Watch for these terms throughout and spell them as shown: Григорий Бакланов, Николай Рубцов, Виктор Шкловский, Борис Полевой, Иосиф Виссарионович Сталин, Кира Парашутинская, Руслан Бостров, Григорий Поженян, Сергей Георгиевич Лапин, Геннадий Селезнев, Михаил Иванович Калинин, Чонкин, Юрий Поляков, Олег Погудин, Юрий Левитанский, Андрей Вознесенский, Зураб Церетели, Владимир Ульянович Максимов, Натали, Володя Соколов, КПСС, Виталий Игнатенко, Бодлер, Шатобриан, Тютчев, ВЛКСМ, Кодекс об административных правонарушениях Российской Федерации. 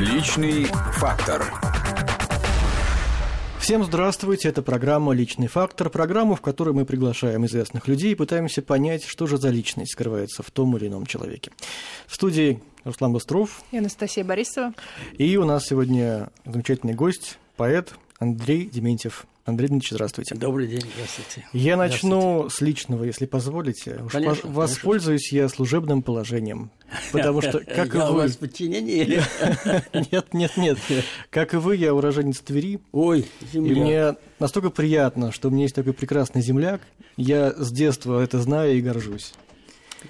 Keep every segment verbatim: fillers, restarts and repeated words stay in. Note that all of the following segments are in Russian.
Личный фактор. Всем здравствуйте, это программа «Личный фактор», программу, в которой мы приглашаем известных людей и пытаемся понять, что же за личность скрывается в том или ином человеке. В студии Руслан Бостров и Анастасия Борисова. И у нас сегодня замечательный гость, поэт Андрей Дементьев. Андрей Дмитриевич, здравствуйте. Добрый день, здравствуйте. Я начну здравствуйте. с личного, если позволите. Уж конечно, по- воспользуюсь конечно. я служебным положением, потому что, как и вы... Я у вас в подчинении? Нет, нет, нет. Как и вы, я уроженец Твери. Ой, земля. И мне настолько приятно, что у меня есть такой прекрасный земляк. Я с детства это знаю и горжусь.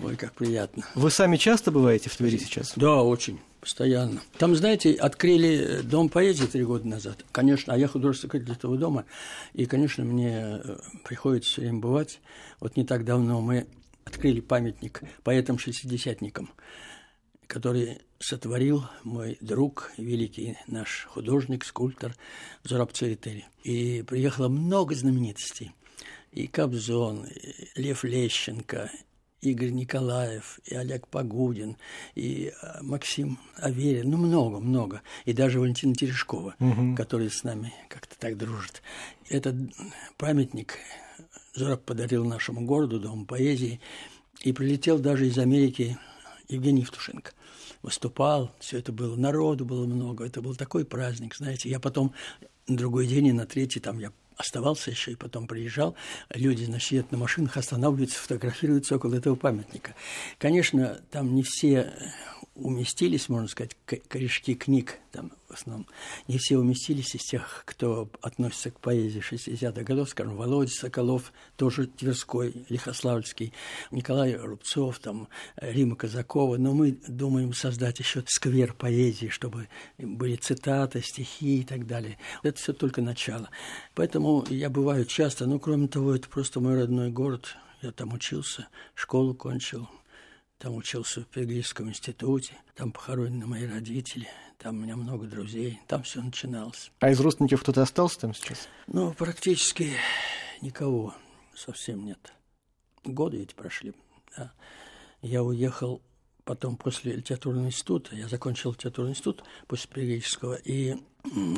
Ой, как приятно. Вы сами часто бываете в Твери сейчас? Да, очень. Постоянно. Там, знаете, открыли дом поэзии три года назад. Конечно, а я художественный секретарь этого дома. И, конечно, мне приходится им бывать. Вот не так давно мы открыли памятник поэтам-шестидесятникам, который сотворил мой друг, великий наш художник, скульптор Зураб Церетели. И приехало много знаменитостей. И Кобзон, и Лев Лещенко, Игорь Николаев, и Олег Погудин, и Максим Аверин, ну, много-много. И даже Валентина Терешкова, угу. которая с нами как-то так дружит. Этот памятник Зураб подарил нашему городу, Дому поэзии, и прилетел даже из Америки Евгений Евтушенко. Выступал, все это было, народу было много, это был такой праздник, знаете. Я потом на другой день и на третий там я... оставался еще и потом приезжал. Люди, значит, едут на машинах, останавливаются, фотографируются около этого памятника. Конечно, там не все уместились, можно сказать, корешки книг, там в основном, не все уместились из тех, кто относится к поэзии шестидесятых годов, скажем, Володя Соколов, тоже Тверской, Лихославльский, Николай Рубцов, там, Римма Казакова. Но мы думаем создать еще сквер поэзии, чтобы были цитаты, стихи и так далее. Это все только начало. Поэтому я бываю часто, но, кроме того, это просто мой родной город. Я там учился, школу кончил, там учился в Педагогическом институте, там похоронены мои родители, там у меня много друзей, там все начиналось. А из родственников кто-то остался там сейчас? Ну, практически никого совсем нет. Годы ведь прошли. Да. Я уехал потом после литературного института, я закончил литературный институт после Педагогического, и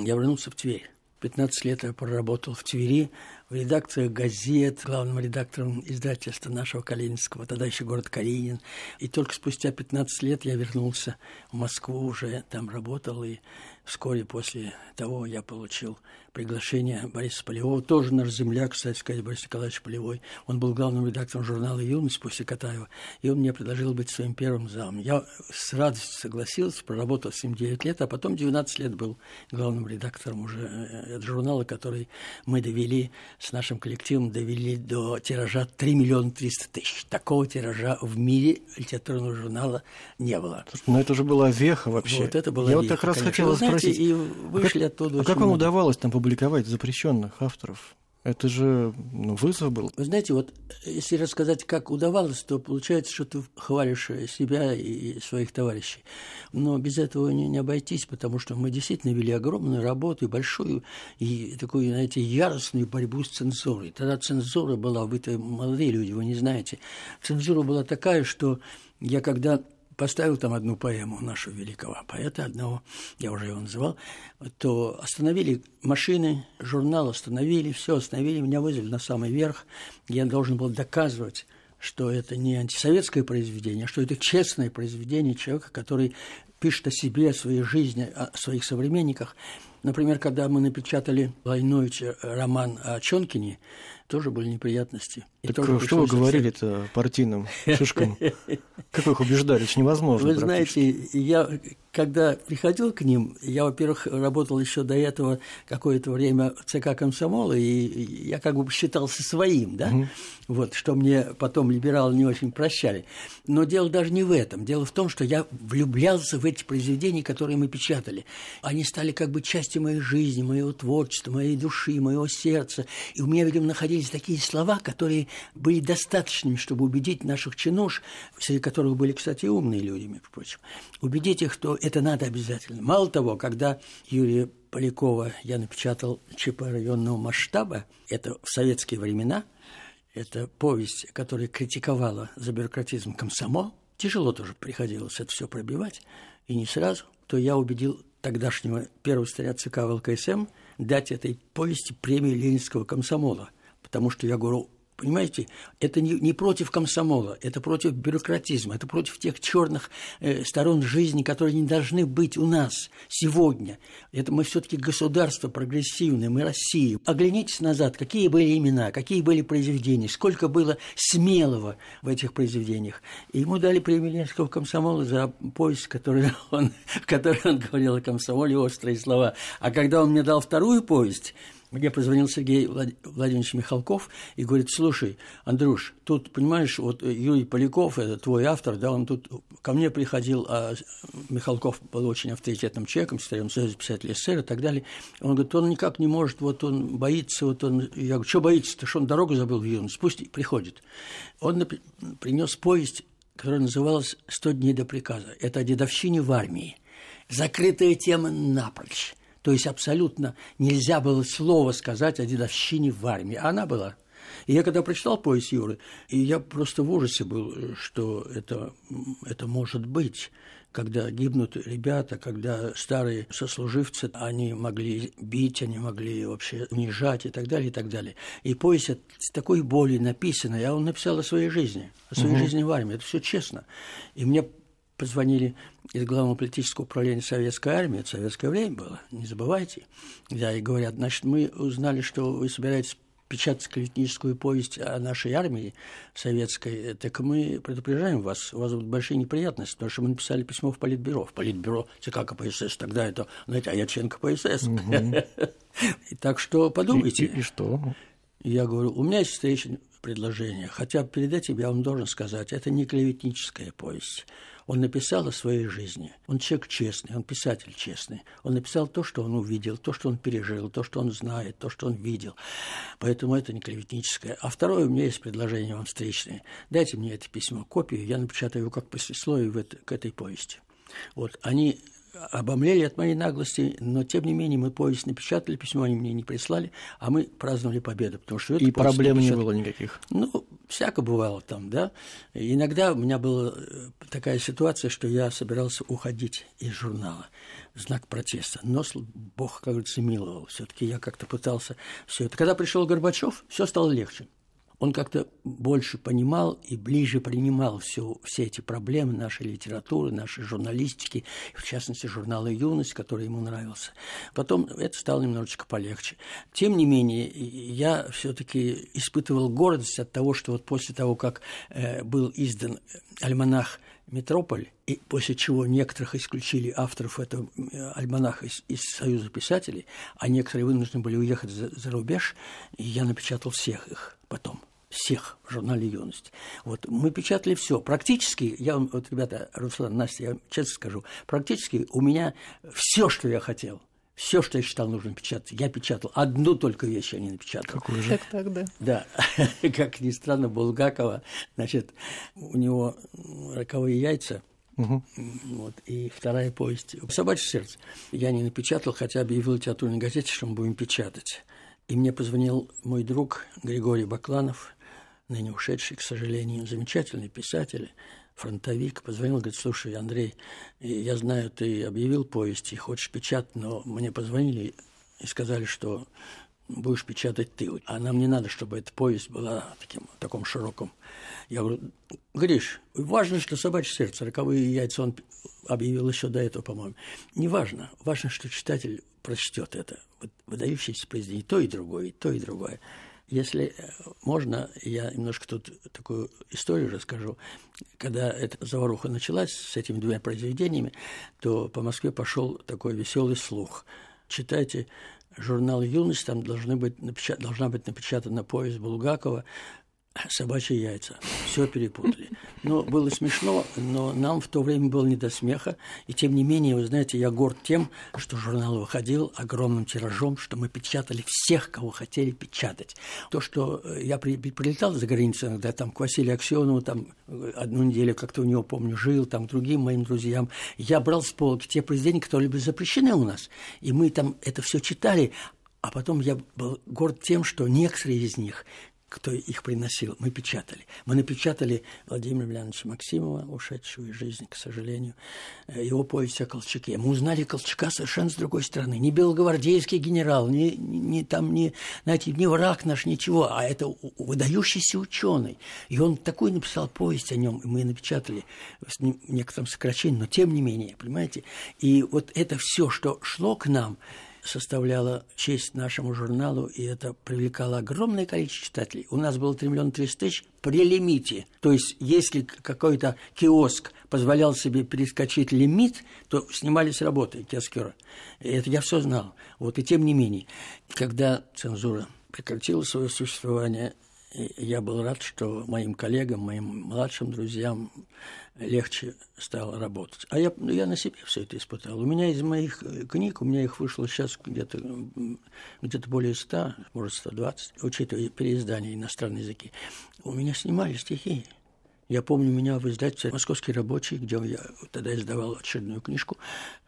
я вернулся в Тверь. пятнадцать лет я проработал в Твери, в редакциях газет, главным редактором издательства нашего Калининского, тогда еще город Калинин. И только спустя пятнадцать лет я вернулся в Москву, уже там работал. И вскоре после того я получил приглашение Бориса Полевого, тоже наш земляк, кстати сказать, Борис Николаевич Полевой. Он был главным редактором журнала «Юность» после Катаева, и он мне предложил быть своим первым замом. Я с радостью согласился, проработал с ним девять лет, а потом девятнадцать лет был главным редактором уже от журнала, который мы довели с нашим коллективом, довели до тиража три миллиона триста тысяч. Такого тиража в мире литературного журнала не было. Но это же была веха вообще. Вот это была Я веха, вот как раз конечно. хотела спросить, знаете, и вышли а оттуда а как вам много. удавалось там публиковать запрещенных авторов? Это же ну, вызов был. Вы знаете, вот если рассказать, как удавалось, то получается, что ты хвалишь себя и своих товарищей. Но без этого не, не обойтись, потому что мы действительно вели огромную работу, и большую, и такую, знаете, яростную борьбу с цензурой. Тогда цензура была, вы-то молодые люди, вы не знаете. Цензура была такая, что я когда... поставил там одну поэму нашего великого поэта, одного, я уже его называл, то остановили машины, журнал остановили, все остановили, меня вызвали на самый верх. Я должен был доказывать, что это не антисоветское произведение, а что это честное произведение человека, который пишет о себе, о своей жизни, о своих современниках. Например, когда мы напечатали Войновича роман о Чонкине, тоже были неприятности. Так тоже что вы говорили-то партийным шишкам? Как вы их убеждали? Это невозможно. Вы знаете, я когда приходил к ним, я, во-первых, работал еще до этого какое-то время в ЦК Комсомола, и я как бы считался своим, да? Mm-hmm. Вот, что мне потом либералы не очень прощали. Но дело даже не в этом. Дело в том, что я влюблялся в эти произведения, которые мы печатали. Они стали как бы частью моей жизни, моего творчества, моей души, моего сердца. И у меня, видимо, находились такие слова, которые были достаточными, чтобы убедить наших чинуш, среди которых были, кстати, умные люди, между прочим, убедить их, что это надо обязательно. Мало того, когда Юрия Полякова я напечатал «ЧП районного масштаба», это в советские времена, это повесть, которая критиковала за бюрократизм комсомол, тяжело тоже приходилось это все пробивать, и не сразу, то я убедил тогдашнего первого секретаря ЦК ВЛКСМ дать этой повести премию Ленинского комсомола. Потому что я говорю, понимаете, это не, не против комсомола, это против бюрократизма, это против тех черных э, сторон жизни, которые не должны быть у нас сегодня. Это мы все-таки государство прогрессивное, мы Россия. Оглянитесь назад, какие были имена, какие были произведения, сколько было смелого в этих произведениях. И ему дали премию Ленинского комсомола за повесть, в которой он, он говорил о комсомоле, острые слова. А когда он мне дал вторую повесть, мне позвонил Сергей Влад... Владимирович Михалков и говорит, слушай, Андрюш, тут, понимаешь, вот Юрий Поляков, это твой автор, да, он тут ко мне приходил, а Михалков был очень авторитетным человеком, старым союзом писателей СССР и так далее. Он говорит, он никак не может, вот он боится, вот он... Я говорю, что боится-то, что он дорогу забыл в юность, пусть приходит. Он нап... принес повесть, которая называлась «Сто дней до приказа». Это о дедовщине в армии. Закрытая тема напрочь. То есть абсолютно нельзя было слова сказать о дедовщине в армии. А она была. И я когда прочитал повесть Юры, и я просто в ужасе был, что это, это может быть. Когда гибнут ребята, когда старые сослуживцы, они могли бить, они могли вообще унижать и так далее, и так далее. И повесть с такой болью написана. Я он написал о своей жизни, о своей [S2] Угу. [S1] Жизни в армии. Это все честно. И мне позвонили из Главного политического управления Советской армии, это советское время было, не забывайте, да, и говорят, значит, мы узнали, что вы собираетесь печатать клеветническую повесть о нашей армии советской, так мы предупреждаем вас, у вас будут большие неприятности, потому что мы написали письмо в Политбюро, в Политбюро ЦК КПСС, тогда это, знаете, а я член КПСС. Так что подумайте. И что? Я говорю, у меня есть встречное предложение, хотя перед этим я вам должен сказать, это не клеветническая повесть. Он написал о своей жизни. Он человек честный, он писатель честный. Он написал то, что он увидел, то, что он пережил, то, что он знает, то, что он видел. Поэтому это не клеветническое. А второе, у меня есть предложение вам встречное. Дайте мне это письмо, копию, я напечатаю его как послесловие в это, к этой повести. Вот, они обомлели от моей наглости, но, тем не менее, мы повесть напечатали, письмо они мне не прислали, а мы праздновали победу. Потому что и проблем не было никаких? Ну, всяко бывало там, да. Иногда у меня была такая ситуация, что я собирался уходить из журнала в знак протеста. Но Бог, как говорится, миловал. Все-таки я как-то пытался все это. Когда пришел Горбачев, все стало легче. Он как-то больше понимал и ближе принимал все, все эти проблемы нашей литературы, нашей журналистики, в частности, журнала «Юность», который ему нравился. Потом это стало немножечко полегче. Тем не менее, я все-таки испытывал гордость от того, что вот после того, как э, был издан альманах «Метрополь», и после чего некоторых исключили авторов этого альманаха из, из Союза писателей, а некоторые вынуждены были уехать за, за рубеж, и я напечатал всех их потом. Всех в журнале «Юность». Вот, мы печатали все. Практически, я вам, вот, ребята, Руслан, Настя, я вам честно скажу, практически у меня все, что я хотел, все, что я считал нужно печатать, я печатал. Одну только вещь я не напечатал. Какую же? Так, так, да. Да. Как ни странно, Булгакова, значит, у него «Роковые яйца». Угу. Вот, и вторая повесть «Собачье сердце» я не напечатал, хотя объявил в литературной газете, что мы будем печатать. И мне позвонил мой друг Григорий Бакланов, ныне ушедший, к сожалению, замечательный писатель, фронтовик. Позвонил, говорит, слушай, Андрей, я знаю, ты объявил повесть и хочешь печатать, но мне позвонили и сказали, что будешь печатать ты. А нам не надо, чтобы эта повесть была таким, таком широком. Я говорю, Гриш, важно, что «Собачье сердце», «Роковые яйца» он объявил еще до этого, по-моему. Не важно. Важно, что читатель прочтет это. Вот, выдающиеся произведения, то и другое, и то и другое. Если можно, я немножко тут такую историю расскажу. Когда эта заваруха началась с этими двумя произведениями, то по Москве пошел такой веселый слух. Читайте журнал «Юность», там должны быть, должна быть напечатана повесть Булгакова «Собачьи яйца». Все перепутали. Но было смешно, но нам в то время было не до смеха. И тем не менее, вы знаете, я горд тем, что журнал выходил огромным тиражом, что мы печатали всех, кого хотели печатать. То, что я при, прилетал за границу иногда, там, к Василию Аксёнову, там, одну неделю как-то у него, помню, жил, там, к другим моим друзьям. Я брал с полки те произведения, которые были запрещены у нас. И мы там это все читали. А потом я был горд тем, что некоторые из них кто их приносил, мы печатали. Мы напечатали Владимира Ульяновича Максимова, ушедшего из жизни, к сожалению, его повесть о Колчаке. Мы узнали Колчака совершенно с другой стороны. Не белогвардейский генерал, не, не, там, не, знаете, не враг наш, ничего, а это выдающийся ученый. И он такой написал повесть о нем, и мы напечатали с некоторым сокращением, но тем не менее, понимаете. И вот это все, что шло к нам, составляла честь нашему журналу, и это привлекало огромное количество читателей. У нас было три миллиона триста тысяч при лимите. То есть, если какой-то киоск позволял себе перескочить лимит, то снимались работы киоскера. Это я все знал. Вот, и тем не менее, когда цензура прекратила свое существование, я был рад, что моим коллегам, моим младшим друзьям легче стало работать. А я, я на себе все это испытал. У меня из моих книг, у меня их вышло сейчас где-то, где-то более ста, может, сто двадцать, учитывая переиздание иностранные языки. У меня снимали стихи. Я помню, меня в издательстве «Московский рабочий», где я тогда издавал очередную книжку,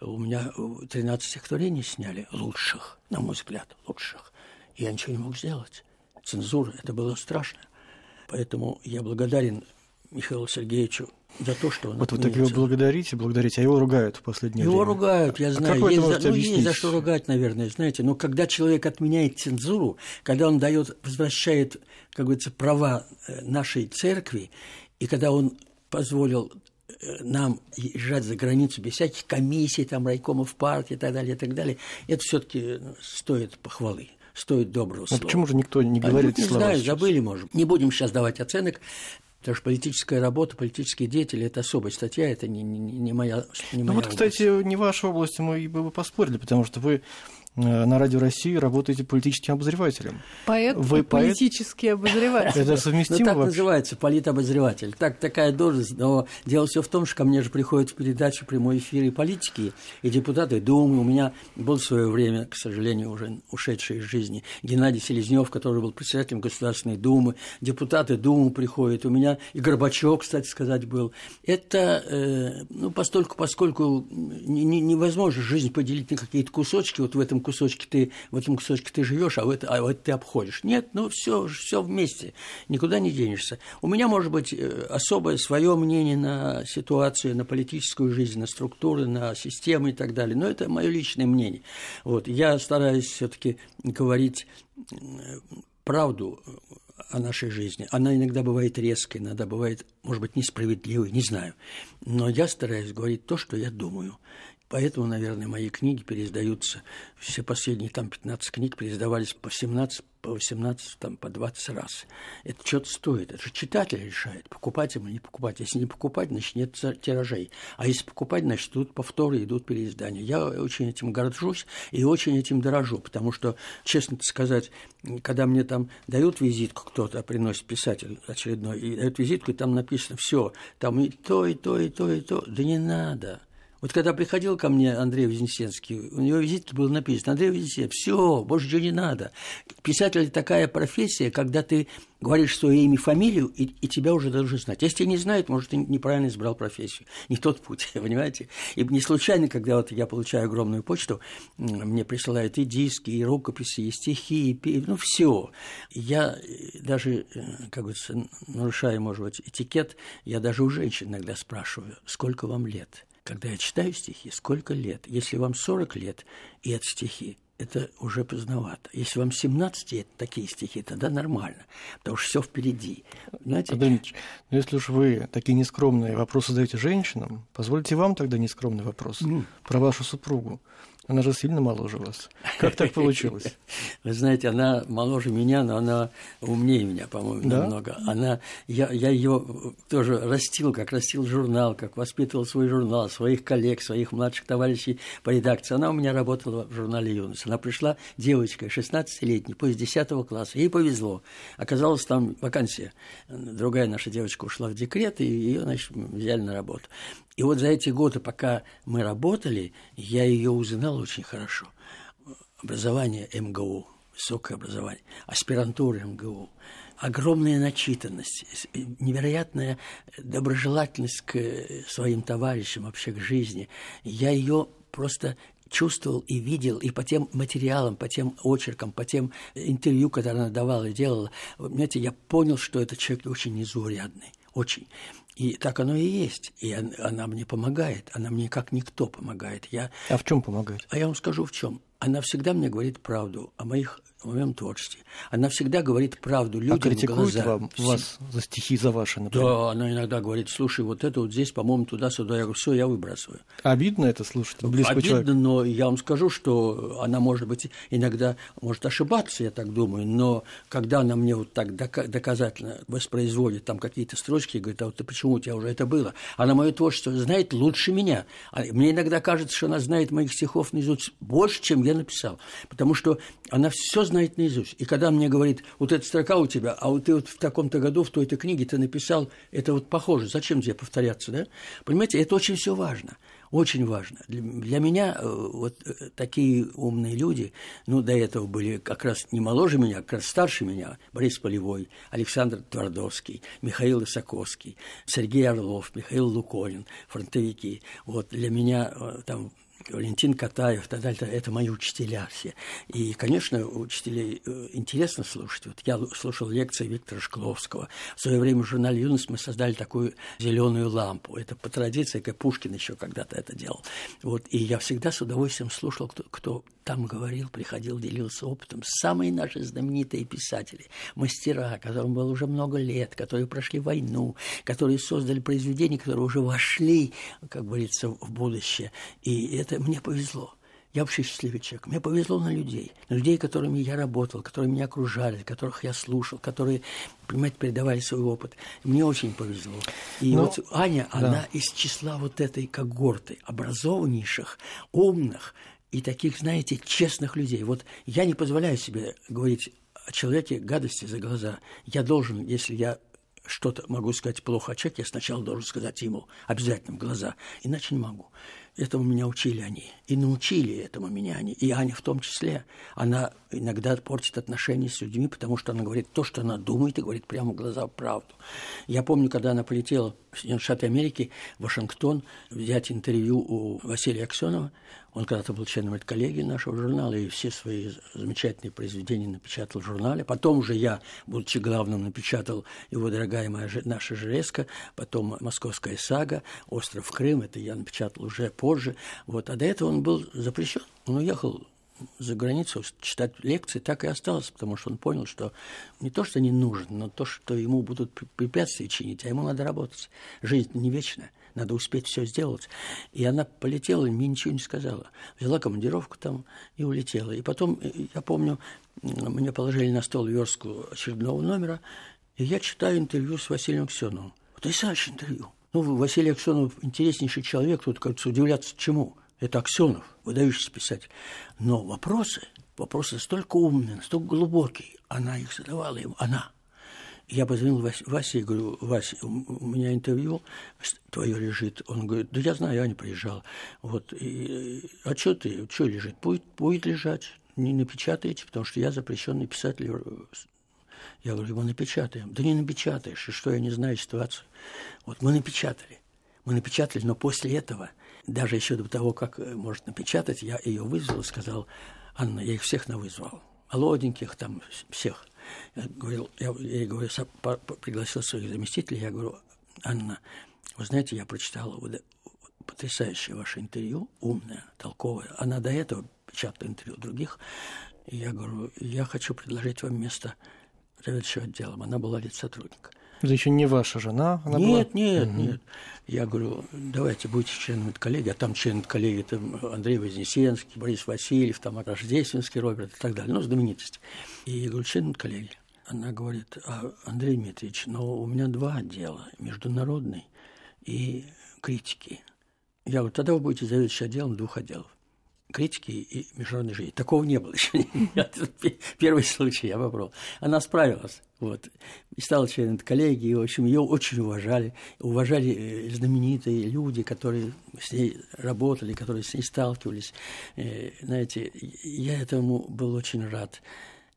у меня тринадцать стихотворений сняли, лучших, на мой взгляд, лучших. Я ничего не мог сделать. Цензура, это было страшно. Поэтому я благодарен Михаилу Сергеевичу за то, что он вот отменил. Вот так его благодарите, благодарите, а его ругают в последнее время. Его ругают, я знаю. А есть, за, ну, есть за что ругать, наверное, знаете. Но когда человек отменяет цензуру, когда он дает, возвращает, как говорится, права нашей церкви, и когда он позволил нам езжать за границу без всяких комиссий, там, райкомов партии и так далее, и так далее, это все-таки стоит похвалы. Стоит доброго слова. А почему же никто не говорит а, не слова? Не знаю, сейчас забыли, может. Не будем сейчас давать оценок, потому что политическая работа, политические деятели – это особая статья, это не, не, не моя, не ну моя вот, область. Кстати, не ваша область, мы и бы поспорили, потому что вы на Радио России работаете политическим обозревателем. Поэт, вы поэт? Политический обозреватель. Это совместимо вообще? Так называется, политобозреватель. Так, такая должность, но дело все в том, что ко мне же приходят в передачу прямой эфир и политики, и депутаты Думы. У меня был в свое время, к сожалению, уже ушедший из жизни, Геннадий Селезнев, который был председателем Государственной Думы. Депутаты Думы приходят. У меня и Горбачев, кстати сказать, был. Это, э, ну, постольку, поскольку не, не, невозможно жизнь поделить на какие-то кусочки, вот в этом кусочке ты, в этом кусочке ты живешь, а в это, а в это ты обходишь. Нет, ну все, все вместе, никуда не денешься. У меня, может быть, особое свое мнение на ситуацию, на политическую жизнь, на структуры, на системы и так далее. Но это мое личное мнение. Вот. Я стараюсь все-таки говорить правду о нашей жизни. Она иногда бывает резкой, иногда бывает, может быть, несправедливой, не знаю. Но я стараюсь говорить то, что я думаю. Поэтому, наверное, мои книги переиздаются. Все последние там пятнадцать книг переиздавались по семнадцать, по восемнадцать, там, по двадцать раз. Это что-то стоит. Это же читатель решает, покупать им или не покупать. Если не покупать, значит, нет тиражей. А если покупать, значит, идут повторы, идут переиздания. Я очень этим горжусь и очень этим дорожу, потому что, честно сказать, когда мне там дают визитку, кто-то приносит писатель очередной, и дают визитку, и там написано все, там и то, и то, и то, и то. Да не надо. Вот когда приходил ко мне Андрей Вознесенский, у него визитке было написано: Андрей Вознесенский, все, больше ничего не надо. Писатель – такая профессия, когда ты говоришь свое имя, фамилию, и, и тебя уже должны знать. Если тебя не знают, может, ты неправильно избрал профессию, не тот путь, понимаете? И не случайно, когда вот я получаю огромную почту, мне присылают и диски, и рукописи, и стихи, и пи... ну, все. Я даже, как говорится, нарушая, может быть, этикет, я даже у женщин иногда спрашиваю, сколько вам лет? Когда я читаю стихи, сколько лет? Если вам сорок лет, и это стихи, это уже поздновато. Если вам семнадцать лет, такие стихи, тогда нормально, потому что все впереди. Знаете? Андрей Ильич, ну если уж вы такие нескромные вопросы задаете женщинам, позвольте вам тогда нескромный вопрос mm. про вашу супругу. Она же сильно моложе вас. Как так получилось? Вы знаете, она моложе меня, но она умнее меня, по-моему, да? Намного. Она, я, я ее тоже растил, как растил журнал, как воспитывал свой журнал, своих коллег, своих младших товарищей по редакции. Она у меня работала в журнале «Юность». Она пришла девочкой, шестнадцатилетней, после десятого класса. Ей повезло. Оказалась там вакансия. Другая наша девочка ушла в декрет, и ее, значит, взяли на работу. И вот за эти годы, пока мы работали, я ее узнал очень хорошо. Образование эм гэ у, высокое образование, аспирантура эм гэ у, огромная начитанность, невероятная доброжелательность к своим товарищам, вообще к жизни. Я ее просто чувствовал и видел, и по тем материалам, по тем очеркам, по тем интервью, которые она давала и делала, знаете, я понял, что этот человек очень незаурядный, очень. И так оно и есть. И она мне помогает. Она мне как никто помогает. Я... А в чем помогает? А я вам скажу в чем. Она всегда мне говорит правду о, моих, о моем творчестве. Она всегда говорит правду людям в глаза. А критикует вам, вас за стихи, за ваши, например? Да, она иногда говорит, слушай, вот это вот здесь, по-моему, туда-сюда. Я говорю, все, я выбрасываю. Обидно это слушать? Близкого человека? Обидно, но я вам скажу, что она, может быть, иногда может ошибаться, я так думаю, но когда она мне вот так доказательно воспроизводит там какие-то строчки, говорит, а вот ты почему у тебя уже это было? Она мое творчество знает лучше меня. Мне иногда кажется, что она знает моих стихов наизусть больше, чем я написал, потому что она все знает наизусть. И когда мне говорит, вот эта строка у тебя, а вот ты вот в таком-то году в той-то книге ты написал, это вот похоже, зачем тебе повторяться, да? Понимаете, это очень все важно, очень важно. Для, для меня вот такие умные люди, ну, до этого были как раз не моложе меня, как раз старше меня, Борис Полевой, Александр Твардовский, Михаил Исаковский, Сергей Орлов, Михаил Луконин, фронтовики. Вот для меня там... Валентин Катаев, так далее, это мои учителя все. И, конечно, учителей интересно слушать. Вот я слушал лекции Виктора Шкловского. В свое время в журнале «Юность» мы создали такую зеленую лампу. Это по традиции, как Пушкин еще когда-то это делал. Вот. И я всегда с удовольствием слушал, кто, кто там говорил, приходил, делился опытом. Самые наши знаменитые писатели, мастера, которым было уже много лет, которые прошли войну, которые создали произведения, которые уже вошли, как говорится, в будущее. И это мне повезло. Я вообще счастливый человек. Мне повезло на людей. На людей, которыми я работал, которые меня окружали, которых я слушал, которые, понимаете, передавали свой опыт. Мне очень повезло. И Но, вот Аня, да. Она из числа вот этой когорты образованнейших, умных и таких, знаете, честных людей. Вот я не позволяю себе говорить о человеке гадости за глаза. Я должен, если я что-то могу сказать плохо о человеке, я сначала должен сказать ему обязательно в глаза. Иначе не могу. Этому меня учили они. И научили этому меня они. И Аня в том числе. Она иногда портит отношения с людьми, потому что она говорит то, что она думает, и говорит прямо в глаза правду. Я помню, когда она полетела в Соединенные Штаты Америки, в Вашингтон, взять интервью у Василия Аксёнова. Он когда-то был членом этой коллегии нашего журнала, и все свои замечательные произведения напечатал в журнале. Потом уже я, будучи главным, напечатал его «Дорогая моя наша железка», потом «Московская сага», «Остров Крым». Это я напечатал уже позже. Вот. А до этого он был запрещен. Он уехал за границу читать лекции, так и осталось, потому что он понял, что не то, что не нужен, но то, что ему будут препятствия чинить, а ему надо работать. Жизнь не вечная, надо успеть все сделать. И она полетела, и мне ничего не сказала. Взяла командировку там и улетела. И потом, я помню, мне положили на стол верстку очередного номера, и я читаю интервью с Василием Аксёновым. Потрясающее интервью. Ну, Василий Аксёнов интереснейший человек, тут, кажется, удивляться чему. Это Аксёнов, выдающийся писатель. Но вопросы, вопросы настолько умные, настолько глубокие. Она их задавала ему, она. Я позвонил Васе, Васе и говорю, Вася, у меня интервью твое лежит. Он говорит, да я знаю, Аня приезжала. Вот, и, а что ты, что лежит? Будет, будет лежать, не напечатаете, потому что я запрещенный писатель. Я говорю, мы напечатаем. Да не напечатаешь, и что, я не знаю ситуацию. Вот мы напечатали. Мы напечатали, но после этого, даже еще до того, как может напечатать, я ее вызвал и сказал, Анна, я их всех навызвал. Молоденьких там, всех. Я, говорил, я, я ей говорю, сам, по, по, пригласил своих заместителей, я говорю, Анна, вы знаете, я прочитала вот, потрясающее ваше интервью, умное, толковое. Она до этого печатала интервью других. И я говорю, я хочу предложить вам место заведующего отделом. Она была лиц-сотрудник. Это еще не ваша жена? Она нет, была? нет, угу. нет. Я говорю, давайте будете членами коллегии, а там члены коллегии, там Андрей Вознесенский, Борис Васильев, там Рождественский Роберт и так далее, ну, знаменитости. И я говорю, члены коллегии. Она говорит, а, Андрей Дмитриевич, но у меня два отдела, международный и критики. Я говорю, тогда вы будете заведующим отделом двух отделов. Критики и международной жизни. Такого не было еще. Первый случай я попробовал. Она справилась. Вот. И стала членом коллегии. И, в общем, ее очень уважали. Уважали знаменитые люди, которые с ней работали, которые с ней сталкивались. Знаете, я этому был очень рад.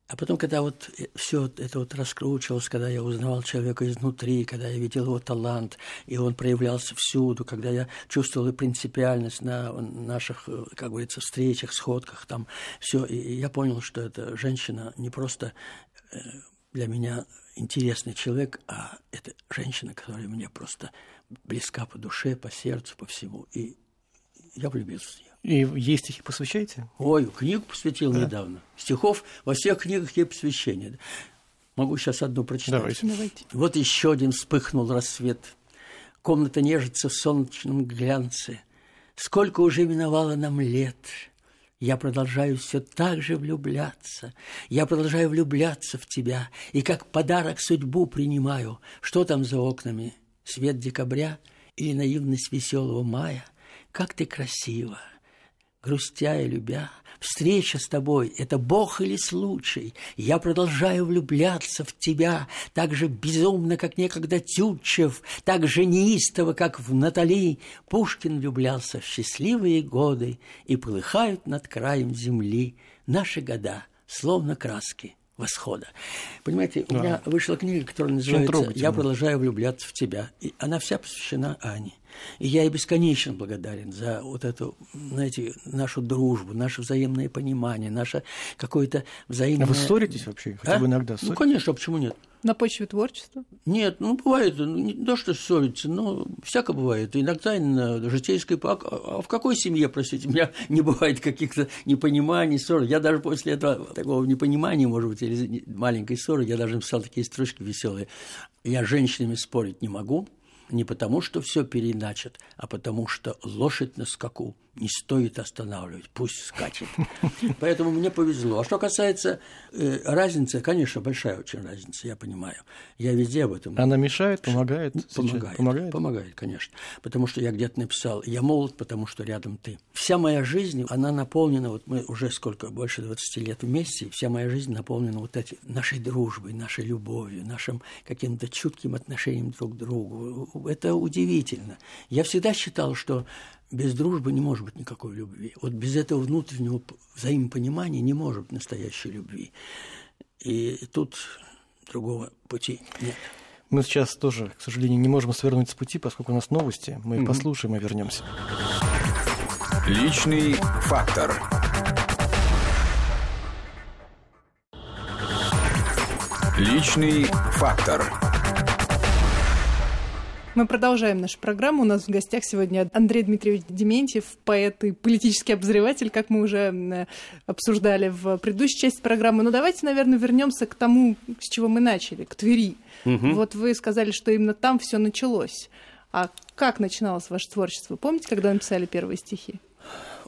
А потом, когда вот все это вот раскручивалось, когда я узнавал человека изнутри, когда я видел его талант, и он проявлялся всюду, когда я чувствовал и принципиальность на наших, как говорится, встречах, сходках, там все, и я понял, что эта женщина не просто для меня интересный человек, а это женщина, которая мне просто близка по душе, по сердцу, по всему, и я влюбился в нее. И ей стихи посвящаете? Ой, книгу посвятил да. недавно. Стихов во всех книгах есть посвящение. Могу сейчас одну прочитать. Давайте. Давайте. Вот еще один вспыхнул рассвет. Комната нежится в солнечном глянце. Сколько уже миновало нам лет. Я продолжаю все так же влюбляться. Я продолжаю влюбляться в тебя. И как подарок судьбу принимаю. Что там за окнами? Свет декабря или наивность веселого мая? Как ты красива! Грустя и любя, встреча с тобой – это бог или случай? Я продолжаю влюбляться в тебя так же безумно, как некогда Тютчев, так же неистово, как в Натали. Пушкин влюблялся в счастливые годы, и полыхают над краем земли наши года, словно краски восхода. Понимаете, у да. меня вышла книга, которая называется «Я продолжаю влюбляться в тебя». И она вся посвящена Ане. И я ей бесконечно благодарен за вот эту, знаете, нашу дружбу, наше взаимное понимание, наше какое-то взаимное... А вы ссоритесь вообще? Хотя а? бы иногда ссоритесь? Ну, конечно, почему нет? На почве творчества? Нет, ну, бывает, не то, что ссориться, но всяко бывает. Иногда и на житейской... А в какой семье, простите, у меня не бывает каких-то непониманий, ссор? Я даже после этого такого непонимания, может быть, или маленькой ссоры, я даже написал такие строчки веселые. Я с женщинами спорить не могу. Не потому, что все переначат, а потому, что лошадь на скаку не стоит останавливать, пусть скачет. Поэтому мне повезло. А что касается э, разницы, конечно, большая очень разница, я понимаю. Я везде об этом... Она мешает, помогает? Помогает, помогает, помогает, конечно. Потому что я где-то написал, я молод, потому что рядом ты. Вся моя жизнь, она наполнена, вот мы уже сколько, больше двадцати лет вместе, и вся моя жизнь наполнена вот этой нашей дружбой, нашей любовью, нашим каким-то чутким отношением друг к другу. Это удивительно. Я всегда считал, что без дружбы не может быть никакой любви. Вот без этого внутреннего взаимопонимания не может быть настоящей любви. И тут другого пути нет. Мы сейчас тоже, к сожалению, не можем свернуть с пути, поскольку у нас новости. Мы их mm-hmm. послушаем и вернемся. Личный фактор. Личный фактор. Мы продолжаем нашу программу. У нас в гостях сегодня Андрей Дмитриевич Дементьев, поэт и политический обозреватель, как мы уже обсуждали в предыдущей части программы. Но давайте, наверное, вернемся к тому, с чего мы начали, к Твери. Угу. Вот вы сказали, что именно там все началось. А как начиналось ваше творчество? Помните, когда написали первые стихи?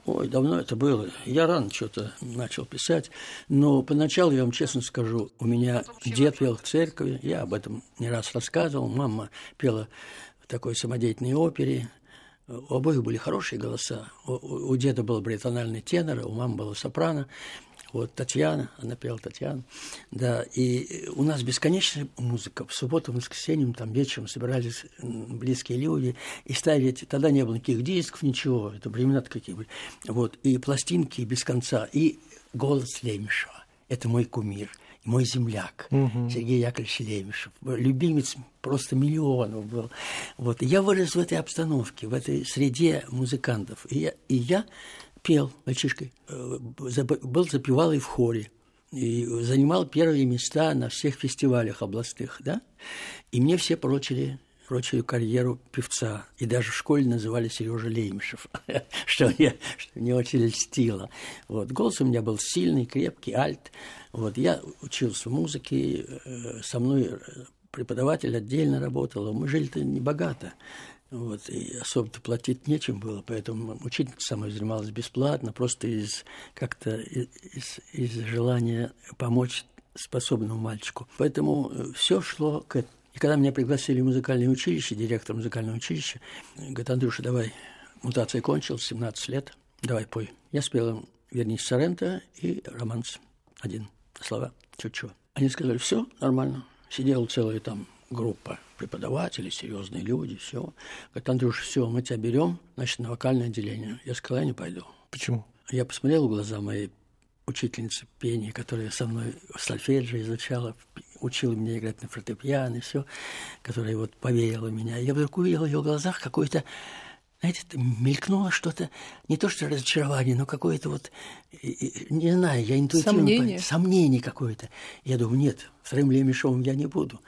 Ой, давно это было. Я рано что-то начал писать. Но поначалу, я вам честно скажу, у меня дед пел в церкви. Я об этом не раз рассказывал. Мама пела в такой самодеятельной опере. У обоих были хорошие голоса. У, у деда был баритональный тенор, у мамы было сопрано. Вот Татьяна, она пела Татьяну. Да, и у нас бесконечная музыка. В субботу, в воскресенье, там вечером собирались близкие люди и ставили эти... Тогда не было никаких дисков, ничего. Это времена-то какие были. Вот, и пластинки без конца. И голос Лемешева. Это мой кумир, мой земляк, угу. Сергей Яковлевич Лемешев. Любимец просто миллионов был. Вот. И я вырос в этой обстановке, в этой среде музыкантов. И я... И я пел мальчишкой, был запевалый в хоре и занимал первые места на всех фестивалях областных, да? И мне все прочили, прочили карьеру певца. И даже в школе называли Сережа Лемешев, что мне очень льстило. Голос у меня был сильный, крепкий, альт. Я учился в музыке, со мной преподаватель отдельно работал. Мы жили-то небогато. Вот, и особо-то платить нечем было, поэтому учительница со мной занималась бесплатно, просто из как-то из, из желания помочь способному мальчику. Поэтому все шло к этому. И когда меня пригласили в музыкальное училище, директор музыкального училища, говорит: Андрюша, давай, мутация кончилась, семнадцать лет, давай пой. Я спел им «Вернись, Соренто» и «Романс» один, слова Тютчева. Они сказали: все нормально, сидела целая там группа преподаватели, серьезные люди, все. Говорит: Андрюш, все, мы тебя берем, значит, на вокальное отделение. Я сказал: я не пойду. Почему? Я посмотрел в глаза моей учительница пения, которая со мной сольфеджио изучала, учила меня играть на фортепиано и все, которая вот повеяла меня. Я вдруг увидел в ее глазах какое-то, знаете, мелькнуло что-то, не то что разочарование, но какое-то вот, не знаю, я интуитивно... Сомнение. Сомнение какое-то. Я думаю, нет, вторым Лемешовым я не буду.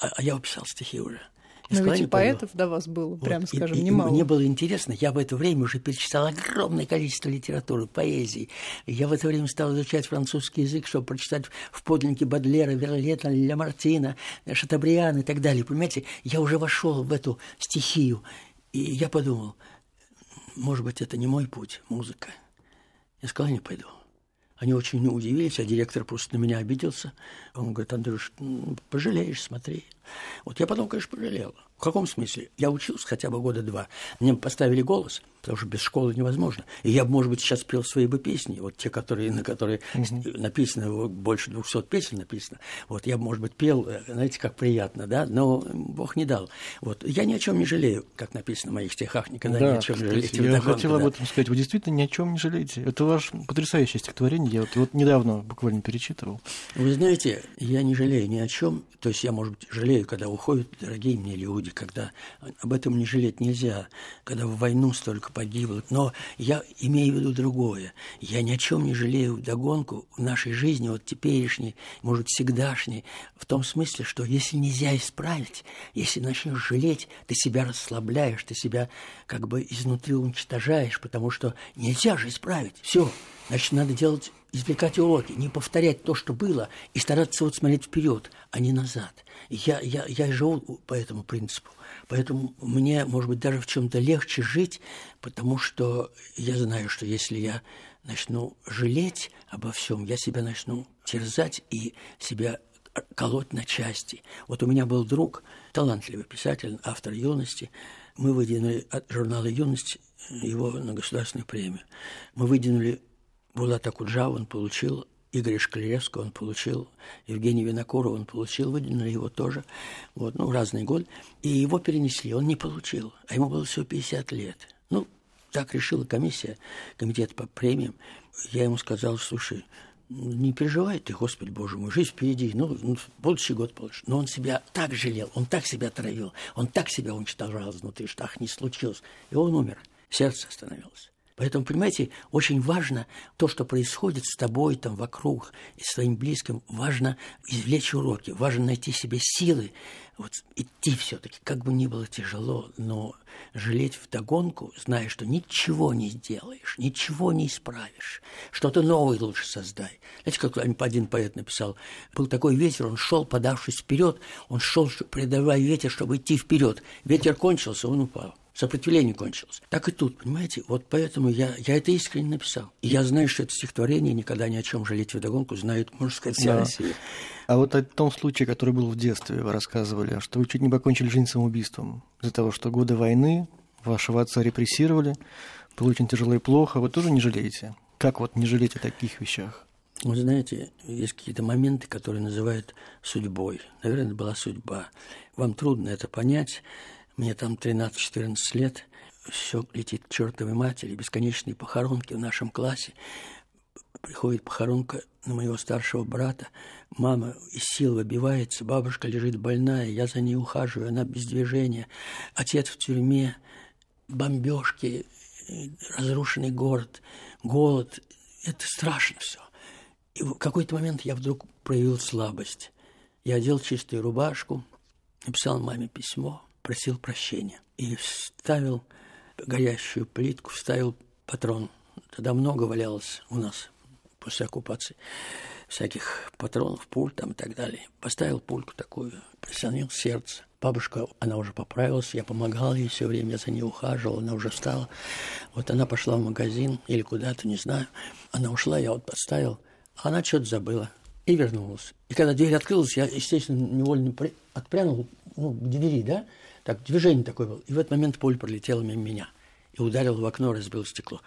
А, а я писал стихи уже. Но ведь и поэтов до вас было, прямо вот, скажем, и, и немало. Мне было интересно, я в это время уже перечитал огромное количество литературы, поэзии. Я в это время стал изучать французский язык, чтобы прочитать в подлиннике Бодлера, Верлета, Ля Мартина, Шатобриана и так далее. Понимаете, я уже вошел в эту стихию, и я подумал, может быть, это не мой путь, музыка. Я сказал, я не пойду. Они очень удивились, а директор просто на меня обиделся. Он говорит, Андрюш, пожалеешь, смотри. Вот я потом, конечно, пожалел. В каком смысле? Я учился хотя бы года два. Мне поставили голос, потому что без школы невозможно. И я, может быть, сейчас пел свои бы песни, вот те, которые, на которые mm-hmm. написано, больше двухсот песен написано. Вот я, может быть, пел, знаете, как приятно, да? Но Бог не дал. Вот. Я ни о чем не жалею, как написано в моих стихах, никогда да, ни о чем не жалею. Я хотел да. об этом сказать. Вы действительно ни о чем не жалеете. Это ваше потрясающее стихотворение. Я вот, вот недавно буквально перечитывал. Вы знаете, я не жалею ни о чем. То есть я, может быть, жалею, когда уходят дорогие мне люди, когда об этом не жалеть нельзя, когда в войну столько погибло. Но я имею в виду другое. Я ни о чем не жалею вдогонку в нашей жизни, вот теперешней, может, всегдашней, в том смысле, что если нельзя исправить, если начнешь жалеть, ты себя расслабляешь, ты себя как бы изнутри уничтожаешь, потому что нельзя же исправить. Все, значит, надо делать, извлекать уроки, не повторять то, что было, и стараться вот смотреть вперед, а не назад. Я, я, я живу по этому принципу. Поэтому мне, может быть, даже в чем-то легче жить, потому что я знаю, что если я начну жалеть обо всем, я себя начну терзать и себя колоть на части. Вот у меня был друг, талантливый писатель, автор «Юности». Мы выдвинули от журнала «Юность» его на государственную премию. Мы выдвинули Булата Куджава, он получил, Игоря Шкловского он получил, Евгения Винокурова он получил, выдвинули его тоже, вот, ну, в разный год. И его перенесли, он не получил, а ему было всего пятьдесят лет. Ну, так решила комиссия, комитет по премиям. Я ему сказал, слушай, не переживай ты, Господи Боже мой, жизнь впереди, ну, ну будущий год получишь. Но он себя так жалел, он так себя травил, он так себя уничтожал внутри, что ах, не случилось. И он умер, сердце остановилось. Поэтому, понимаете, очень важно то, что происходит с тобой, там, вокруг, и с твоим близким. Важно извлечь уроки, важно найти себе силы, вот, идти все-таки, как бы ни было тяжело, но жалеть вдогонку, зная, что ничего не сделаешь, ничего не исправишь, что-то новое лучше создай. Знаете, как один поэт написал, был такой ветер, он шел, подавшись вперед, он шел, придавая ветер, чтобы идти вперед. Ветер кончился, он упал. Сопротивление кончилось. Так и тут, понимаете? Вот поэтому я, я это искренне написал. И я знаю, что это стихотворение «Никогда ни о чем жалеть вдогонку» знают, можно сказать, вся да. Россия. А вот о том случае, который был в детстве, вы рассказывали, что вы чуть не покончили жизнь самоубийством из-за того, что годы войны вашего отца репрессировали, было очень тяжело и плохо. Вы тоже не жалеете? Как вот не жалеть о таких вещах? Вы знаете, есть какие-то моменты, которые называют судьбой. Наверное, это была судьба. Вам трудно это понять. Мне там тринадцать-четырнадцать лет, все летит к чертовой матери, бесконечные похоронки в нашем классе. Приходит похоронка на моего старшего брата, мама из сил выбивается, бабушка лежит больная, я за ней ухаживаю, она без движения, отец в тюрьме, бомбежки, разрушенный город, голод. Это страшно все. И в какой-то момент я вдруг проявил слабость. Я одел чистую рубашку, написал маме письмо, просил прощения. И вставил горящую плитку, вставил патрон. Тогда много валялось у нас после оккупации всяких патронов, пуль там и так далее. Поставил пульку такую, прислонил сердце. Бабушка, она уже поправилась, я помогал ей все время, я за ней ухаживал, она уже встала. Вот она пошла в магазин или куда-то, не знаю. Она ушла, я вот поставил, а она что-то забыла и вернулась. И когда дверь открылась, я, естественно, невольно отпрянул, ну, к двери, да? Так, движение такое было. И в этот момент пуля пролетела мимо меня и ударила в окно, разбила стекло.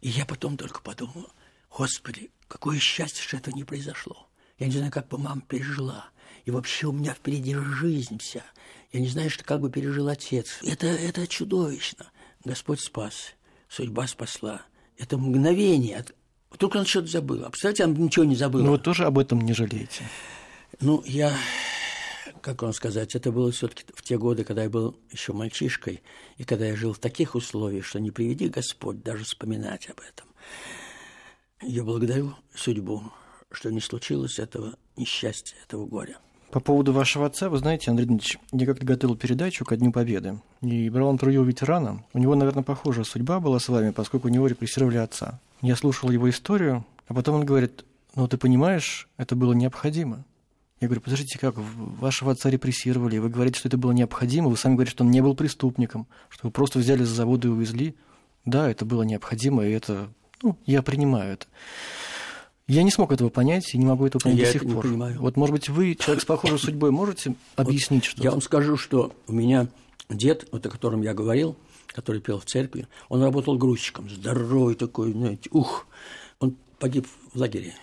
И я потом только подумал, Господи, какое счастье, что этого не произошло. Я не знаю, как бы мама пережила. И вообще у меня впереди жизнь вся. Я не знаю, что как бы пережил отец. Это, это чудовищно. Господь спас, судьба спасла. Это мгновение от Вдруг он что-то забыл. А представляете, он ничего не забыл. Но вы тоже об этом не жалеете? Ну, я, как вам сказать, это было все-таки в те годы, когда я был еще мальчишкой, и когда я жил в таких условиях, что не приведи Господь даже вспоминать об этом. Я благодарю судьбу, что не случилось этого несчастья, этого горя. По поводу вашего отца, вы знаете, Андрей Дмитриевич, я как-то готовил передачу ко Дню Победы, и брал интервью у ветерана. У него, наверное, похожая судьба была с вами, поскольку у него репрессировали отца. Я слушал его историю, а потом он говорит: ну, ты понимаешь, это было необходимо. Я говорю: подождите, как? Вашего отца репрессировали, вы говорите, что это было необходимо, вы сами говорите, что он не был преступником, что вы просто взяли за заводы и увезли. Да, это было необходимо, и это... Ну, я принимаю это. Я не смог этого понять и не могу этого понять я до сих пор. Понимаю. Вот, может быть, вы, человек с похожей судьбой, можете объяснить вот что-то? Я вам скажу, что у меня дед, вот о котором я говорил, который пел в церкви, он работал грузчиком, здоровый такой, знаете, ух. Он погиб в лагере,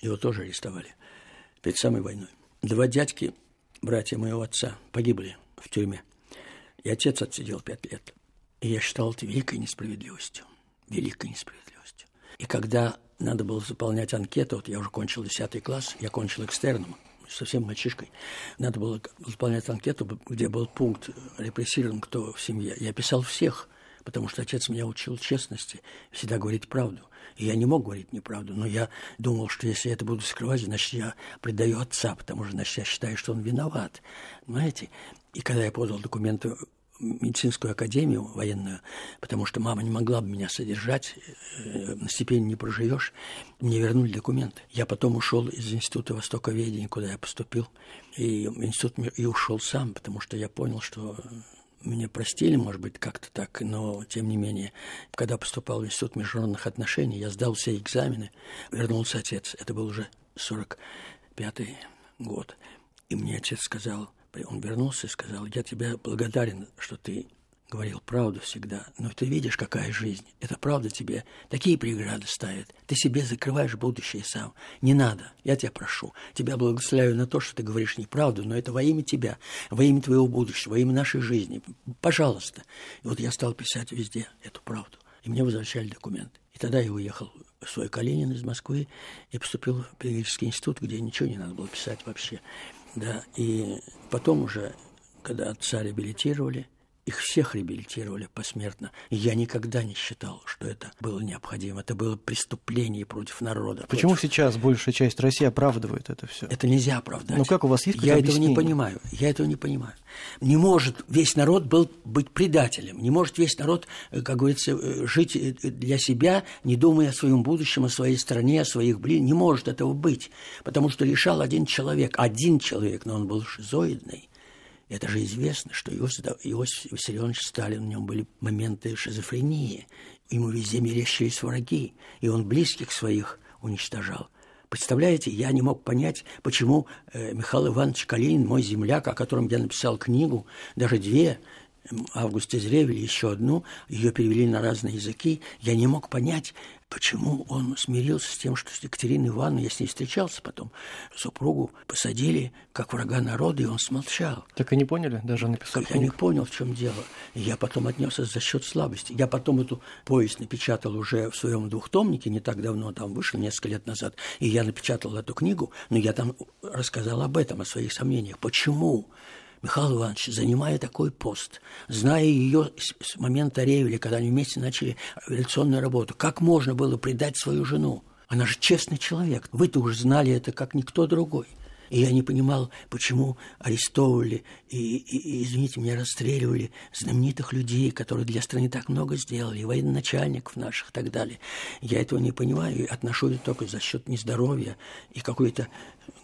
его тоже арестовали перед самой войной. Два дядьки, братья моего отца, погибли в тюрьме. И отец отсидел пять лет. И я считал это великой несправедливостью, великой несправедливостью. И когда надо было заполнять анкету, вот я уже кончил десятый класс, я кончил экстерном, совсем мальчишкой. Надо было заполнять анкету, где был пункт репрессирован, кто в семье. Я писал всех, потому что отец меня учил честности, всегда говорить правду. И я не мог говорить неправду, но я думал, что если я это буду скрывать, значит, я предаю отца, потому что, значит, я считаю, что он виноват. Понимаете? И когда я подал документы медицинскую академию военную, потому что мама не могла бы меня содержать, э, на степени не проживешь, мне вернули документы. Я потом ушел из Института Востоковедения, куда я поступил, и институт и ушел сам, потому что я понял, что меня простили, может быть, как-то так, но тем не менее, когда поступал в Институт международных отношений, я сдал все экзамены, вернулся отец, это был уже сорок пятый год, и мне отец сказал, он вернулся и сказал: я тебе благодарен, что ты говорил правду всегда, но ты видишь, какая жизнь. Эта правда тебе такие преграды ставит. Ты себе закрываешь будущее сам. Не надо, я тебя прошу. Тебя благословляю на то, что ты говоришь неправду, но это во имя тебя, во имя твоего будущего, во имя нашей жизни. Пожалуйста. И вот я стал писать везде эту правду. И мне возвращали документы. И тогда я уехал в свой Калинин из Москвы и поступил в педагогический институт, где ничего не надо было писать вообще. Да, и потом уже, когда отца реабилитировали, их всех реабилитировали посмертно. Я никогда не считал, что это было необходимо. Это было преступление против народа. Почему против... сейчас большая часть России оправдывает это все? Это нельзя оправдать. Ну как у вас есть какие-то объяснения? Я этого не понимаю. Я этого не понимаю. Не может весь народ был быть предателем. Не может весь народ, как говорится, жить для себя, не думая о своем будущем, о своей стране, о своих близких. Не может этого быть. Потому что решал один человек. Один человек, но он был шизоидный. Это же известно, что Иосиф, Иосиф Виссарионович Сталин, у него были моменты шизофрении. Ему везде мерещились враги, и он близких своих уничтожал. Представляете, я не мог понять, почему Михаил Иванович Калинин, мой земляк, о котором я написал книгу, даже две, «Август из Ревеля», еще одну, ее перевели на разные языки. Я не мог понять, почему он смирился с тем, что с Екатериной Ивановной, я с ней встречался потом, супругу посадили как врага народа, и он смолчал. Так и не поняли, даже написал. Я не понял, в чем дело. Я потом отнесся за счет слабости. Я потом эту повесть напечатал уже в своем двухтомнике, не так давно там вышел, несколько лет назад, и я напечатал эту книгу, но я там рассказал об этом, о своих сомнениях. Почему Михаил Иванович, занимая такой пост, зная ее с момента Ревеля, когда они вместе начали революционную работу, как можно было предать свою жену? Она же честный человек. Вы-то уж знали это, как никто другой. И я не понимал, почему арестовывали и, и, и извините меня, расстреливали знаменитых людей, которые для страны так много сделали, и военачальников наших и так далее. Я этого не понимаю и отношу это только за счет нездоровья и какой-то,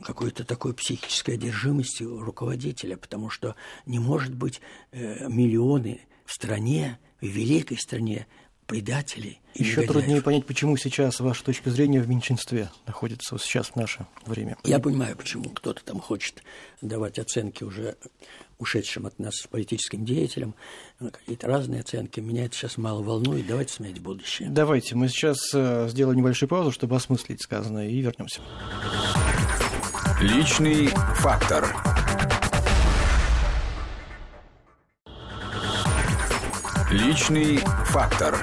какой-то такой психической одержимости руководителя, потому что не может быть э, миллионы в стране, в великой стране, предателей. Еще труднее понять, почему сейчас ваша точка зрения в меньшинстве находится сейчас в наше время. Я понимаю, почему кто-то там хочет давать оценки уже ушедшим от нас политическим деятелям, какие-то разные оценки. Меня это сейчас мало волнует. Давайте смотреть в будущее. Давайте. Мы сейчас сделаем небольшую паузу, чтобы осмыслить сказанное, и вернемся. Личный фактор. Личный фактор.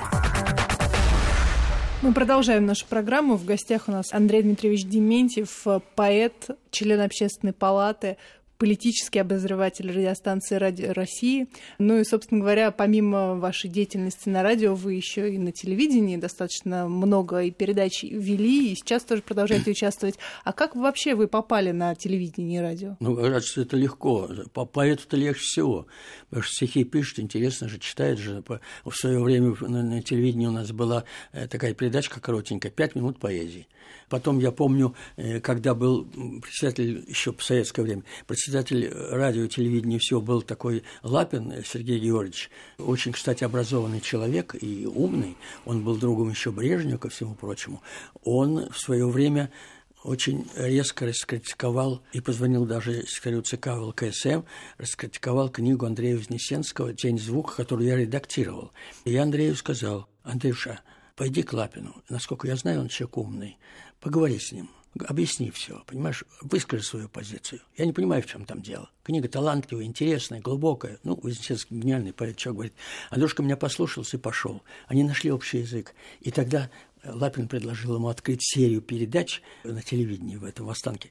Мы продолжаем нашу программу. В гостях у нас Андрей Дмитриевич Дементьев, поэт, член Общественной палаты, политический обозреватель радиостанции «Радио России». Ну и, собственно говоря, помимо вашей деятельности на радио, вы еще и на телевидении достаточно много и передач вели, и сейчас тоже продолжаете участвовать. А как вообще вы попали на телевидение и радио? Ну, кажется, это легко. По поэту-то легче всего. Потому что стихи пишут, интересно же, читают же. В свое время на телевидении у нас была такая передачка коротенькая, «Пять минут поэзии». Потом я помню, когда был председатель, еще в советское время, председатель радио и телевидения всего был такой Лапин Сергей Георгиевич, очень, кстати, образованный человек и умный, он был другом еще Брежнева, ко всему прочему. Он в свое время очень резко раскритиковал и позвонил даже секретарю ЦК ВЛКСМ, раскритиковал книгу Андрея Вознесенского «Тень звука», которую я редактировал. И я Андрею сказал: «Андрюша, пойди к Лапину. Насколько я знаю, он человек умный. Поговори с ним, объясни все, понимаешь, выскажи свою позицию. Я не понимаю, в чем там дело. Книга талантливая, интересная, глубокая». Ну, Вознесенский гениальный поэт, человек говорит. Андрюшка меня послушался и пошел. Они нашли общий язык. И тогда Лапин предложил ему открыть серию передач на телевидении в этом Останке.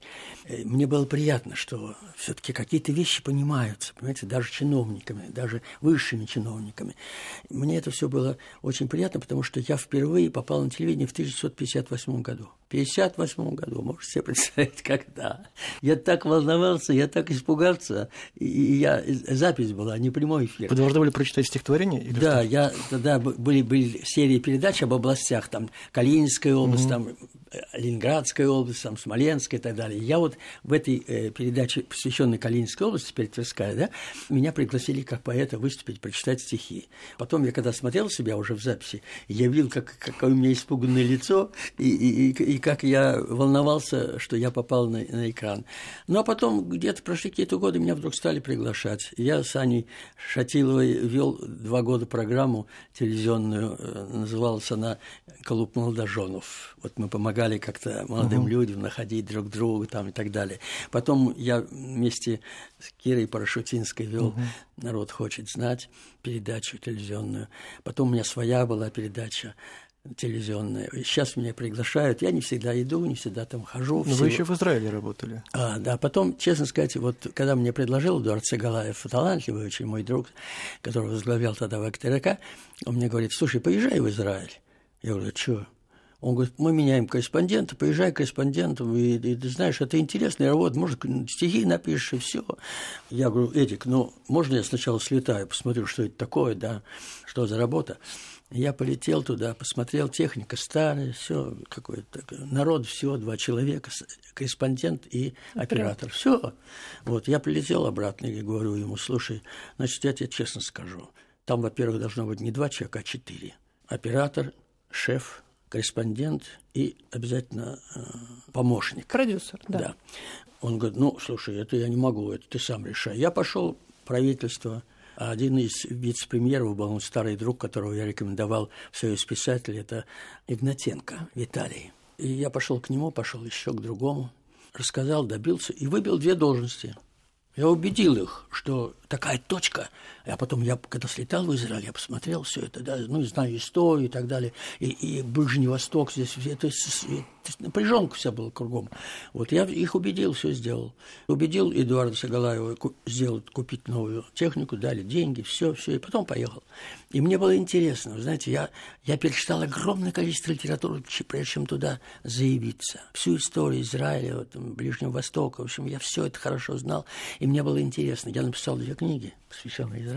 Мне было приятно, что все-таки какие-то вещи понимаются, понимаете, даже чиновниками, даже высшими чиновниками. Мне это все было очень приятно, потому что я впервые попал на телевидение в тысяча девятьсот пятьдесят восьмом году. В тысяча девятьсот пятьдесят восьмом году, можете себе представить, когда. Я так волновался, я так испугался. И я... Запись была, не прямой эфир. Вы должны были прочитать стихотворение? Или да, что? Я... тогда были, были серии передач об областях, там, Калининская область, mm-hmm. там, Ленинградская область, там, Смоленская и так далее. Я вот в этой э, передаче, посвященной Калининской области, теперь Тверская, да, меня пригласили как поэта выступить, прочитать стихи. Потом я, когда смотрел себя уже в записи, я видел, как, какое у меня испуганное лицо, и, и, и как я волновался, что я попал на, на экран. Ну, а потом где-то прошли какие-то годы, меня вдруг стали приглашать. Я с Аней Шатиловой вел два года программу телевизионную, э, называлась она «Колупанка». Молодоженов. Вот мы помогали как-то молодым uh-huh. людям находить друг друга там и так далее. Потом я вместе с Кирой Парашутинской вел uh-huh. «Народ хочет знать» передачу телевизионную. Потом у меня своя была передача телевизионная. Сейчас меня приглашают. Я не всегда иду, не всегда там хожу. Но всего. Вы еще в Израиле работали. А, да. Потом, честно сказать, вот когда мне предложил Эдуард Сегалаев, талантливый очень мой друг, который возглавлял тогда ВКТРК, он мне говорит: «Слушай, поезжай в Израиль». Я говорю: «Чего?» Он говорит: «Мы меняем корреспондента, поезжай к корреспонденту, и, и ты знаешь, это интересная работа, может, стихи напишешь, и все». Я говорю: «Эдик, ну, можно я сначала слетаю, посмотрю, что это такое, да, что за работа?» Я полетел туда, посмотрел, техника старая, все какое-то, народ всего два человека, корреспондент и оператор, все. Вот, я прилетел обратно и говорю ему: «Слушай, значит, я тебе честно скажу, там, во-первых, должно быть не два человека, а четыре, оператор, шеф, корреспондент и обязательно э, помощник». Продюсер, да. да. Он говорит: «Ну, слушай, это я не могу, это ты сам решай». Я пошел в правительство. Один из вице-премьеров был, он старый друг, которого я рекомендовал в Союз писателей, это Игнатенко Виталий. И я пошел к нему, пошел еще к другому, рассказал, добился и выбил две должности. Я убедил их, что такая точка. А потом я, когда слетал в Израиль, я посмотрел все это, да, ну, знаю историю и так далее. И, и Ближний Восток здесь, это, это напряженка вся была кругом. Вот я их убедил, все сделал. Убедил Эдуарда Сегалаева сделать, купить новую технику, дали деньги, все, все, и потом поехал. И мне было интересно, вы знаете, я, я перечитал огромное количество литературы, прежде чем туда заявиться. Всю историю Израиля, вот, Ближнего Востока, в общем, я все это хорошо знал. И мне было интересно. Я написал две книги, посвященные Израилю.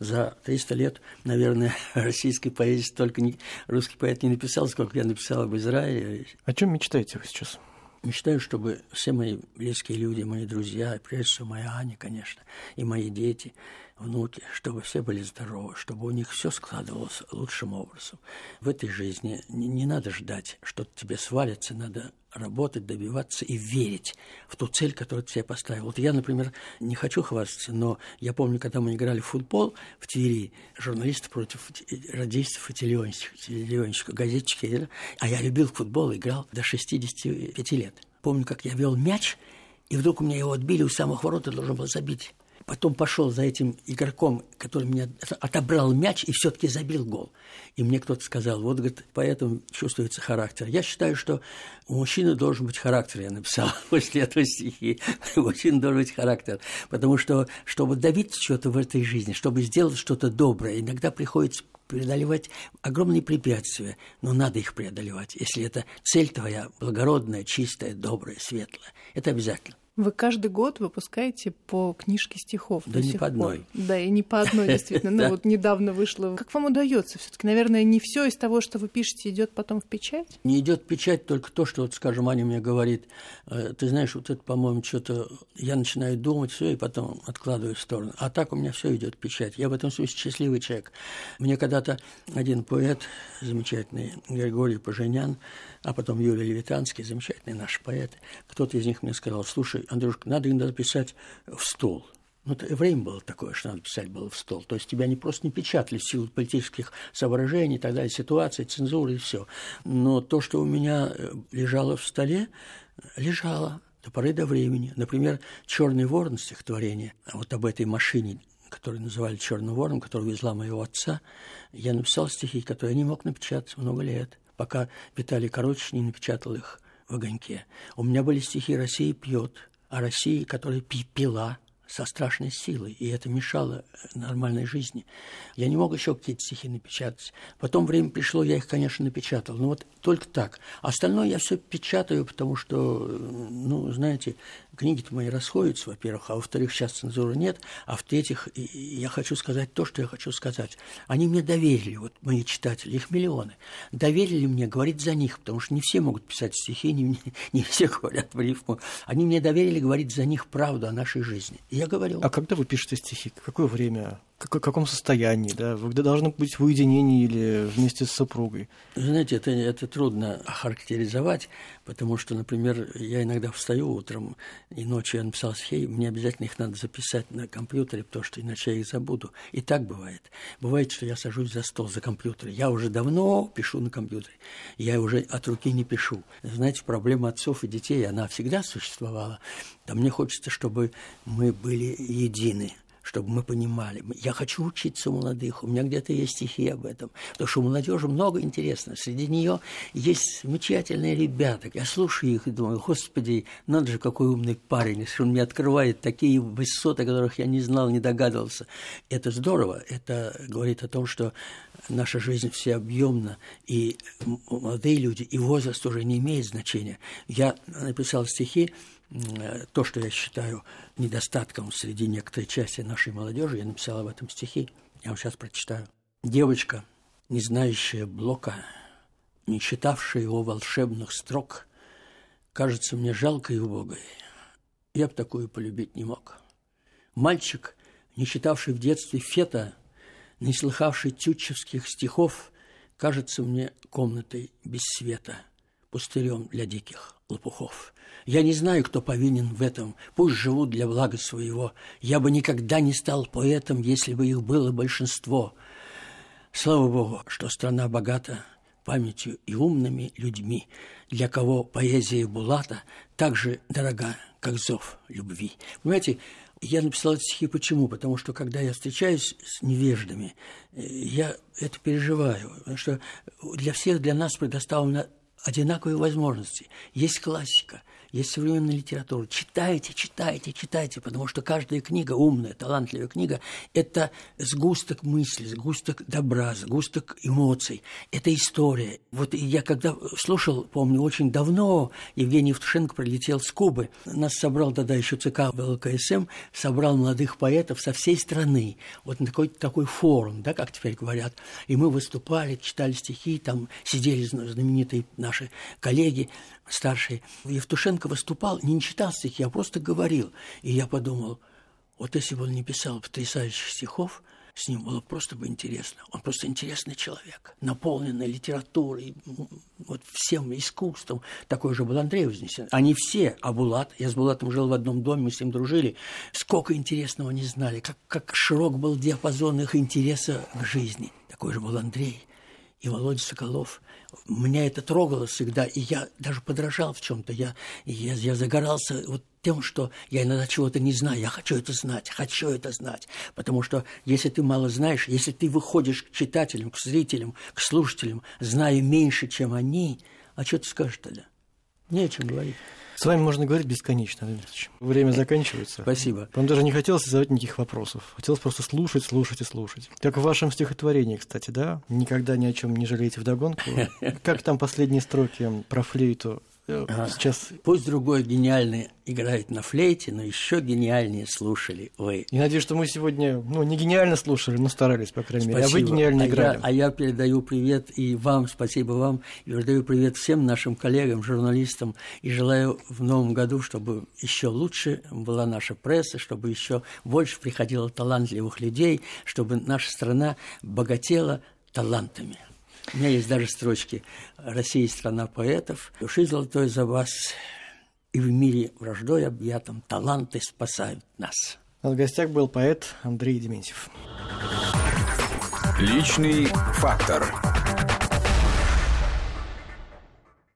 За триста лет, наверное, российской поэзии столько не, русский поэт не написал, сколько я написал об Израиле. О чем мечтаете вы сейчас? Мечтаю, чтобы все мои близкие люди, мои друзья, прежде всего моя Аня, конечно, и мои дети, внуки, чтобы все были здоровы, чтобы у них все складывалось лучшим образом. В этой жизни не, не надо ждать, что тебе свалится, надо работать, добиваться и верить в ту цель, которую ты себе поставил. Вот я, например, не хочу хвастаться, но я помню, когда мы играли в футбол в Твери, журналисты против радистов и телевизионщиков, газетчики, а я любил футбол, играл до шестидесяти пяти лет. Помню, как я вел мяч, и вдруг у меня его отбили у самых ворот, и должен был забить. потом пошел за этим игроком, который меня отобрал мяч и все-таки забил гол. И мне кто-то сказал, вот, говорит, поэтому чувствуется характер. Я считаю, что у мужчины должен быть характер, я написал после этого стихи. У мужчины должен быть характер, потому что, чтобы добиться чего-то в этой жизни, чтобы сделать что-то доброе, иногда приходится преодолевать огромные препятствия, но надо их преодолевать, если это цель твоя благородная, чистая, добрая, светлая. Это обязательно. Вы каждый год выпускаете по книжке стихов. Да не по одной. Пор. Да, и не по одной, действительно. Ну вот недавно вышло. Как вам удается? Все-таки, наверное, не все из того, что вы пишете, идет потом в печать? Не идет в печать только то, что, вот, скажем, Аня мне говорит, ты знаешь, вот это, по-моему, что-то я начинаю думать, все, и потом откладываю в сторону. А так у меня все идет в печать. Я в этом смысле счастливый человек. Мне когда-то один поэт, замечательный Григорий Поженян, а потом Юрий Левитанский, замечательный наш поэт, кто-то из них мне сказал, слушай, Андрюшка, надо иногда писать в стол. Ну, время было такое, что надо писать было в стол. То есть тебя не просто не печатали в силу политических соображений, и так далее, ситуации, цензуры и все. Но то, что у меня лежало в столе, лежало до поры до времени. Например, «Черный ворон» стихотворение, вот об этой машине, которую называли «Черным вороном», которую везла моего отца, я написал стихи, которые я не мог напечатать много лет, пока Виталий Коротич не напечатал их в «Огоньке». У меня были стихи «Россия пьет», о России, которая пила со страшной силой, и это мешало нормальной жизни. Я не мог еще какие-то стихи напечатать. Потом время пришло, я их, конечно, напечатал, но вот только так. Остальное я все печатаю, потому что, ну, знаете, книги-то мои расходятся, во-первых, а во-вторых, сейчас цензуры нет, а в-третьих, я хочу сказать то, что я хочу сказать. Они мне доверили, вот мои читатели, их миллионы, доверили мне говорить за них, потому что не все могут писать стихи, не, не все говорят в рифму. Они мне доверили говорить за них правду о нашей жизни. Я говорил. А когда вы пишете стихи? Какое время? В каком состоянии? Да? Вы должны быть в уединении или вместе с супругой? Знаете, это, это трудно охарактеризовать, потому что, например, я иногда встаю утром и ночью я написал стихи, мне обязательно их надо записать на компьютере, потому что иначе я их забуду. И так бывает. Бывает, что я сажусь за стол, за компьютер. Я уже давно пишу на компьютере. Я уже от руки не пишу. Знаете, проблема отцов и детей, она всегда существовала. Да мне хочется, чтобы мы были едины, чтобы мы понимали. Я хочу учиться у молодых, у меня где-то есть стихи об этом, потому что у молодежи много интересного. Среди нее есть замечательные ребята. Я слушаю их и думаю, господи, надо же, какой умный парень, он мне открывает такие высоты, о которых я не знал, не догадывался. Это здорово, это говорит о том, что наша жизнь всеобъемна, и молодые люди, и возраст уже не имеет значения. Я написал стихи, то, что я считаю недостатком среди некоторой части нашей молодежи, я написал об этом стихи. Я вам сейчас прочитаю. Девочка, не знающая Блока, не читавшая его волшебных строк, кажется мне жалкой и убогой. Я б такую полюбить не мог. Мальчик, не читавший в детстве Фета, не слыхавший тютчевских стихов, кажется мне комнатой без света, пустырем для диких лопухов. Я не знаю, кто повинен в этом, пусть живут для блага своего. Я бы никогда не стал поэтом, если бы их было большинство. Слава Богу, что страна богата памятью и умными людьми, для кого поэзия Булата так же дорога, как зов любви. Понимаете, я написал эти стихи почему? Потому что, когда я встречаюсь с невеждами, я это переживаю. Потому что для всех, для нас предоставлено одинаковые возможности. Есть классика, есть современная литература. Читайте, читайте, читайте, потому что каждая книга, умная, талантливая книга, это сгусток мысли, сгусток добра, сгусток эмоций. Это история. Вот я когда слушал, помню, очень давно Евгений Евтушенко прилетел с Кубы. Нас собрал тогда еще ЦК ВЛКСМ, собрал молодых поэтов со всей страны. Вот на такой, такой форум, да, как теперь говорят. И мы выступали, читали стихи, там сидели знаменитые наши коллеги старшие. Евтушенко выступал, не читал стихи, а просто говорил. И я подумал, вот если бы он не писал потрясающих стихов, с ним было просто бы интересно. Он просто интересный человек, наполненный литературой, вот всем искусством. Такой же был Андрей Вознесенский. Они все, а Булат, я с Булатом жил в одном доме, мы с ним дружили. Сколько интересного не знали, как, как широк был диапазон их интереса к жизни. Такой же был Андрей. и Володя Соколов. Меня это трогало всегда, и я даже подражал в чем-то. Я, я, я загорался вот тем, что я иногда чего-то не знаю. Я хочу это знать, хочу это знать. Потому что если ты мало знаешь, если ты выходишь к читателям, к зрителям, к слушателям, зная меньше, чем они, а что ты скажешь тогда? Не о чем говорить. С вами можно говорить бесконечно, Андрей Ильич. Время заканчивается. Спасибо. Вам даже не хотелось задавать никаких вопросов. Хотелось просто слушать, слушать и слушать. Как в вашем стихотворении, кстати, да? «Никогда ни о чем не жалеете вдогонку». Как там последние строки про флейту? Сейчас... Пусть другой гениальный играет на флейте, но еще гениальнее слушали. Ой. Я надеюсь, что мы сегодня, ну, не гениально слушали, но старались, по крайней мере. Спасибо. А вы гениально а играли. Я, а я передаю привет и вам, спасибо вам, и передаю привет всем нашим коллегам, журналистам, и желаю в новом году, чтобы еще лучше была наша пресса, чтобы еще больше приходило талантливых людей, чтобы наша страна богатела талантами. У меня есть даже строчки: «Россия — страна поэтов, души золотой за вас, и в мире враждой объятом таланты спасают нас». А в гостях был поэт Андрей Дементьев. Личный фактор.